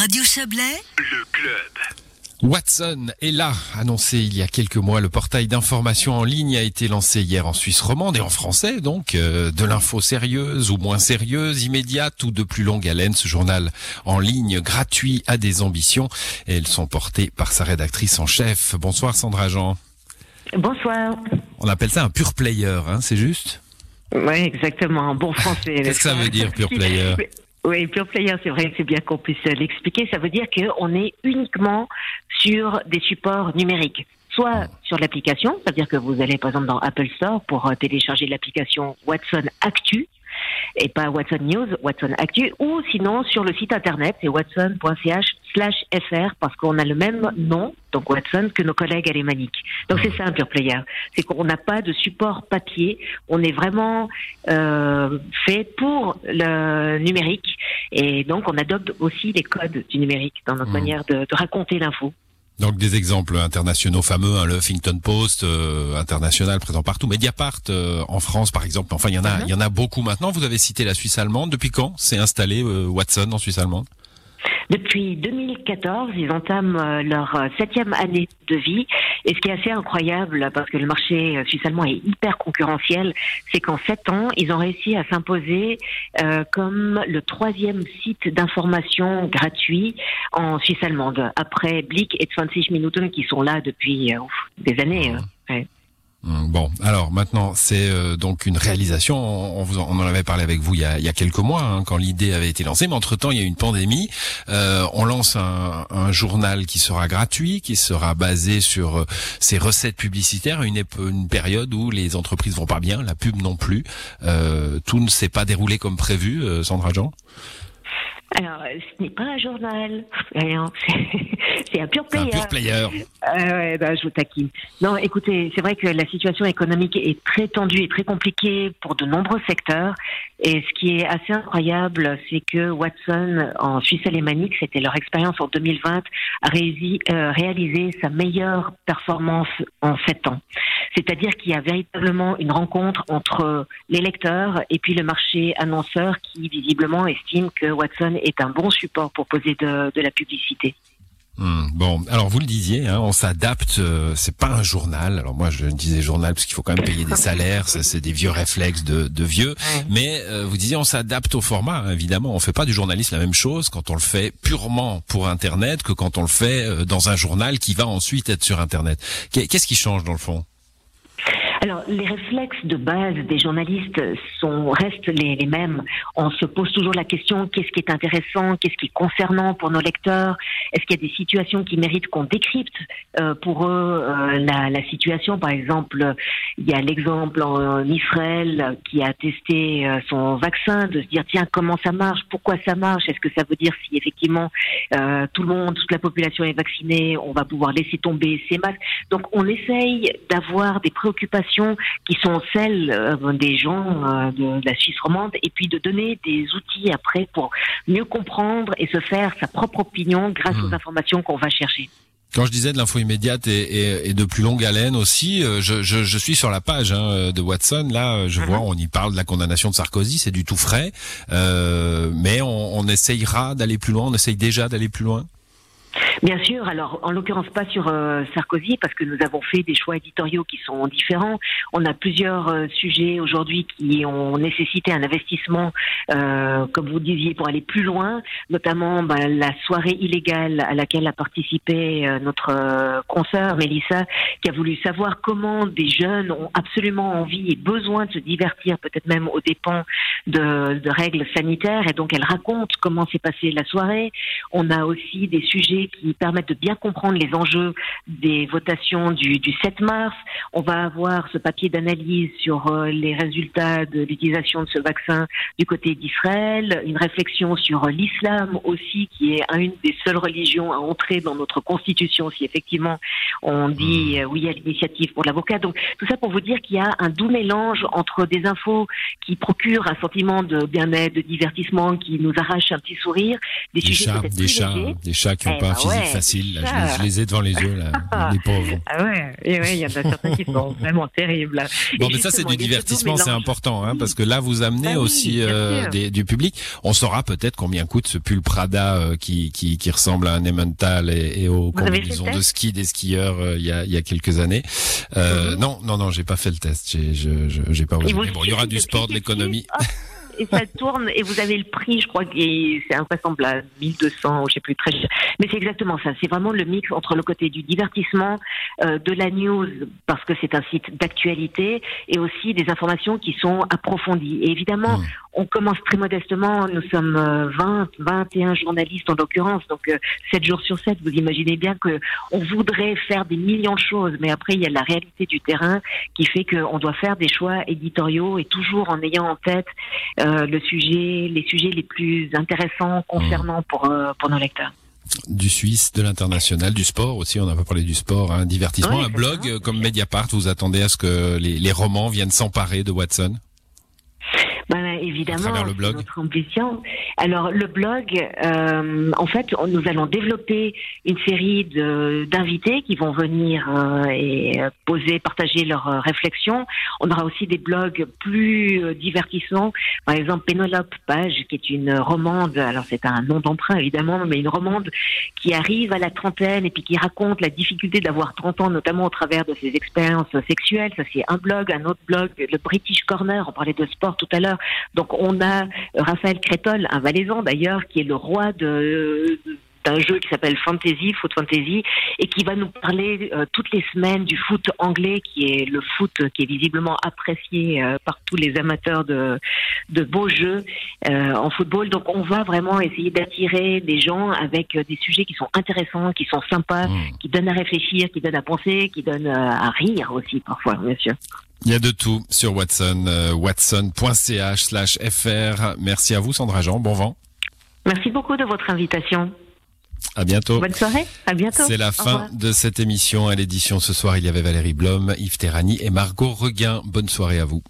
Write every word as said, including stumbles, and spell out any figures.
Radio Chablais, le club. Watson est là, annoncé il y a quelques mois. Le portail d'information en ligne a été lancé hier en Suisse romande et en français, donc euh, de l'info sérieuse ou moins sérieuse, immédiate ou de plus longue haleine. Ce journal en ligne gratuit a des ambitions et elles sont portées par sa rédactrice en chef. Bonsoir Sandra Jean. Bonsoir. On appelle ça un pure player, hein, c'est juste ? Oui, exactement, en bon français. Qu'est-ce que ça veut dire, pure player ? Oui, pure player, c'est vrai que c'est bien qu'on puisse l'expliquer. Ça veut dire qu'on est uniquement sur des supports numériques. Soit sur l'application, ça veut dire que vous allez par exemple dans Apple Store pour télécharger l'application Watson Actu, et pas Watson News, Watson Actu, ou sinon sur le site internet, c'est watson point c h slash f r, parce qu'on a le même nom, donc Watson, que nos collègues alémaniques. Donc c'est ça un pure player, c'est qu'on n'a pas de support papier, on est vraiment euh, fait pour le numérique, et donc on adopte aussi les codes du numérique dans notre mmh. manière de, de raconter l'info. Donc des exemples internationaux fameux, hein, le Huffington Post, euh, international, présent partout, Mediapart, euh, en France par exemple, enfin il y en a, il y en a beaucoup maintenant. Vous avez cité la Suisse allemande, depuis quand s'est installé euh, Watson en Suisse allemande ? Depuis deux mille quatorze, ils entament leur septième année de vie. Et ce qui est assez incroyable, parce que le marché suisse allemand est hyper concurrentiel, c'est qu'en sept ans, ils ont réussi à s'imposer euh, comme le troisième site d'information gratuit en Suisse allemande, après Blick et vingt minutes qui sont là depuis euh, des années. Euh, ouais. Bon, alors maintenant, c'est euh, donc une réalisation, on, on, on en avait parlé avec vous il y a, il y a quelques mois, hein, quand l'idée avait été lancée, mais entre-temps, il y a eu une pandémie, euh, on lance un, un journal qui sera gratuit, qui sera basé sur euh, ces recettes publicitaires, une, une période où les entreprises vont pas bien, la pub non plus, euh, tout ne s'est pas déroulé comme prévu, euh, Sandra Jean ? Alors, ce n'est pas un journal, c'est un pure player. C'est un pure player. Euh, ouais, bah, je vous taquine. Non, écoutez, c'est vrai que la situation économique est très tendue et très compliquée pour de nombreux secteurs. Et ce qui est assez incroyable, c'est que Watson, en Suisse alémanique, c'était leur expérience en deux mille vingt, a réalisé, euh, réalisé sa meilleure performance en sept ans. C'est-à-dire qu'il y a véritablement une rencontre entre les lecteurs et puis le marché annonceur qui, visiblement, estime que Watson est un bon support pour poser de, de la publicité. Hum, bon, alors vous le disiez, hein, on s'adapte, euh, c'est pas un journal. Alors moi je disais journal parce qu'il faut quand même payer des salaires, ça c'est des vieux réflexes de, de vieux. Mais euh, vous disiez on s'adapte au format, hein, évidemment. On fait pas du journaliste la même chose quand on le fait purement pour Internet que quand on le fait euh, dans un journal qui va ensuite être sur Internet. Qu'est-ce qui change dans le fond ? Alors, les réflexes de base des journalistes sont, restent les, les mêmes. On se pose toujours la question, qu'est-ce qui est intéressant, qu'est-ce qui est concernant pour nos lecteurs ? Est-ce qu'il y a des situations qui méritent qu'on décrypte euh, pour eux euh, la, la situation ? Par exemple, il y a l'exemple en, en Israël qui a testé euh, son vaccin, de se dire, tiens, comment ça marche ? Pourquoi ça marche ? Est-ce que ça veut dire si effectivement euh, tout le monde, toute la population est vaccinée, on va pouvoir laisser tomber ces masques ? Donc, on essaye d'avoir des préoccupations qui sont celles euh, des gens euh, de, de la Suisse romande, et puis de donner des outils après pour mieux comprendre et se faire sa propre opinion grâce mmh. aux informations qu'on va chercher. Quand je disais de l'info immédiate et, et, et de plus longue haleine aussi, je, je, je suis sur la page hein, de Watson. Là, je vois, on y parle de la condamnation de Sarkozy, c'est du tout frais, euh, mais on, on essayera d'aller plus loin, on essaye déjà d'aller plus loin. Bien sûr, alors en l'occurrence pas sur euh, Sarkozy, parce que nous avons fait des choix éditoriaux qui sont différents. On a plusieurs euh, sujets aujourd'hui qui ont nécessité un investissement, euh, comme vous disiez, pour aller plus loin, notamment bah, la soirée illégale à laquelle a participé euh, notre euh, consoeur Mélissa, qui a voulu savoir comment des jeunes ont absolument envie et besoin de se divertir, peut-être même aux dépens de, de règles sanitaires, et donc elle raconte comment s'est passée la soirée. On a aussi des sujets qui permettent de bien comprendre les enjeux des votations du, du sept mars. On va avoir ce papier d'analyse sur euh, les résultats de l'utilisation de ce vaccin du côté d'Israël, une réflexion sur euh, l'islam aussi, qui est une des seule religion à entrer dans notre constitution, si effectivement on dit oui à l'initiative pour l'avocat. Donc tout ça pour vous dire qu'il y a un doux mélange entre des infos qui procurent un sentiment de bien-être, de divertissement, qui nous arrachent un petit sourire, des, des chats, des chats, des chats qui n'ont eh pas ben physique ouais, facile. Là, je, je les ai devant les yeux, là, les pauvres. Ah ouais, et ouais, il y en a certains qui sont vraiment terribles. Là. Bon, et mais ça c'est du divertissement, c'est important, hein, parce que là vous amenez ah oui, aussi euh, des, du public. On saura peut-être combien coûte ce pull Prada euh, qui, qui qui ressemble à un Emmental et, et aux combinaisons de ski des skieurs euh, il y a il y a quelques années. Euh, mm-hmm. Non, non, non, j'ai pas fait le test. J'ai je, je, j'ai pas. Bon, il y aura du sport, de l'économie. Et ça tourne, et vous avez le prix, je crois que c'est invraisemblable, mille deux cents, ou je sais plus, très cher. Mais c'est exactement ça, c'est vraiment le mix entre le côté du divertissement, euh, de la news, parce que c'est un site d'actualité, et aussi des informations qui sont approfondies. Et évidemment, mmh. on commence très modestement, nous sommes vingt, vingt et un journalistes en l'occurrence, donc euh, sept jours sur sept, vous imaginez bien qu'on voudrait faire des millions de choses, mais après il y a la réalité du terrain qui fait qu'on doit faire des choix éditoriaux, et toujours en ayant en tête... Euh, Euh, le sujet, les sujets les plus intéressants concernant mmh. pour, euh, pour nos lecteurs. Du Suisse, de l'international, du sport aussi, on n'a pas parlé du sport, hein, divertissement, oui, un blog ça. Comme Mediapart, vous attendez à ce que les, les romans viennent s'emparer de Watson ? Ben, évidemment, c'est notre ambition. Alors le blog, euh, en fait, on, nous allons développer une série de, d'invités qui vont venir euh, et poser, partager leurs euh, réflexions. On aura aussi des blogs plus euh, divertissants. Par exemple, Pénélope Page, qui est une romande. Alors c'est un nom d'emprunt évidemment, mais une romande qui arrive à la trentaine et puis qui raconte la difficulté d'avoir trente ans, notamment au travers de ses expériences sexuelles. Ça c'est un blog, un autre blog, le British Corner. On parlait de sport tout à l'heure. Donc on a Raphaël Crettol, un Valaisan d'ailleurs, qui est le roi de... un jeu qui s'appelle Fantasy, Foot Fantasy, et qui va nous parler euh, toutes les semaines du foot anglais, qui est le foot qui est visiblement apprécié euh, par tous les amateurs de, de beaux jeux euh, en football. Donc on va vraiment essayer d'attirer des gens avec euh, des sujets qui sont intéressants, qui sont sympas, mmh. qui donnent à réfléchir, qui donnent à penser, qui donnent euh, à rire aussi parfois, bien sûr. Il y a de tout sur Watson, euh, watson point c h slash f r. Merci à vous Sandra Jean, bon vent. Merci beaucoup de votre invitation. À bientôt. Bonne soirée. À bientôt. C'est la fin de cette émission. À l'édition ce soir, il y avait Valérie Blom, Yves Terrani et Margot Reguin. Bonne soirée à vous.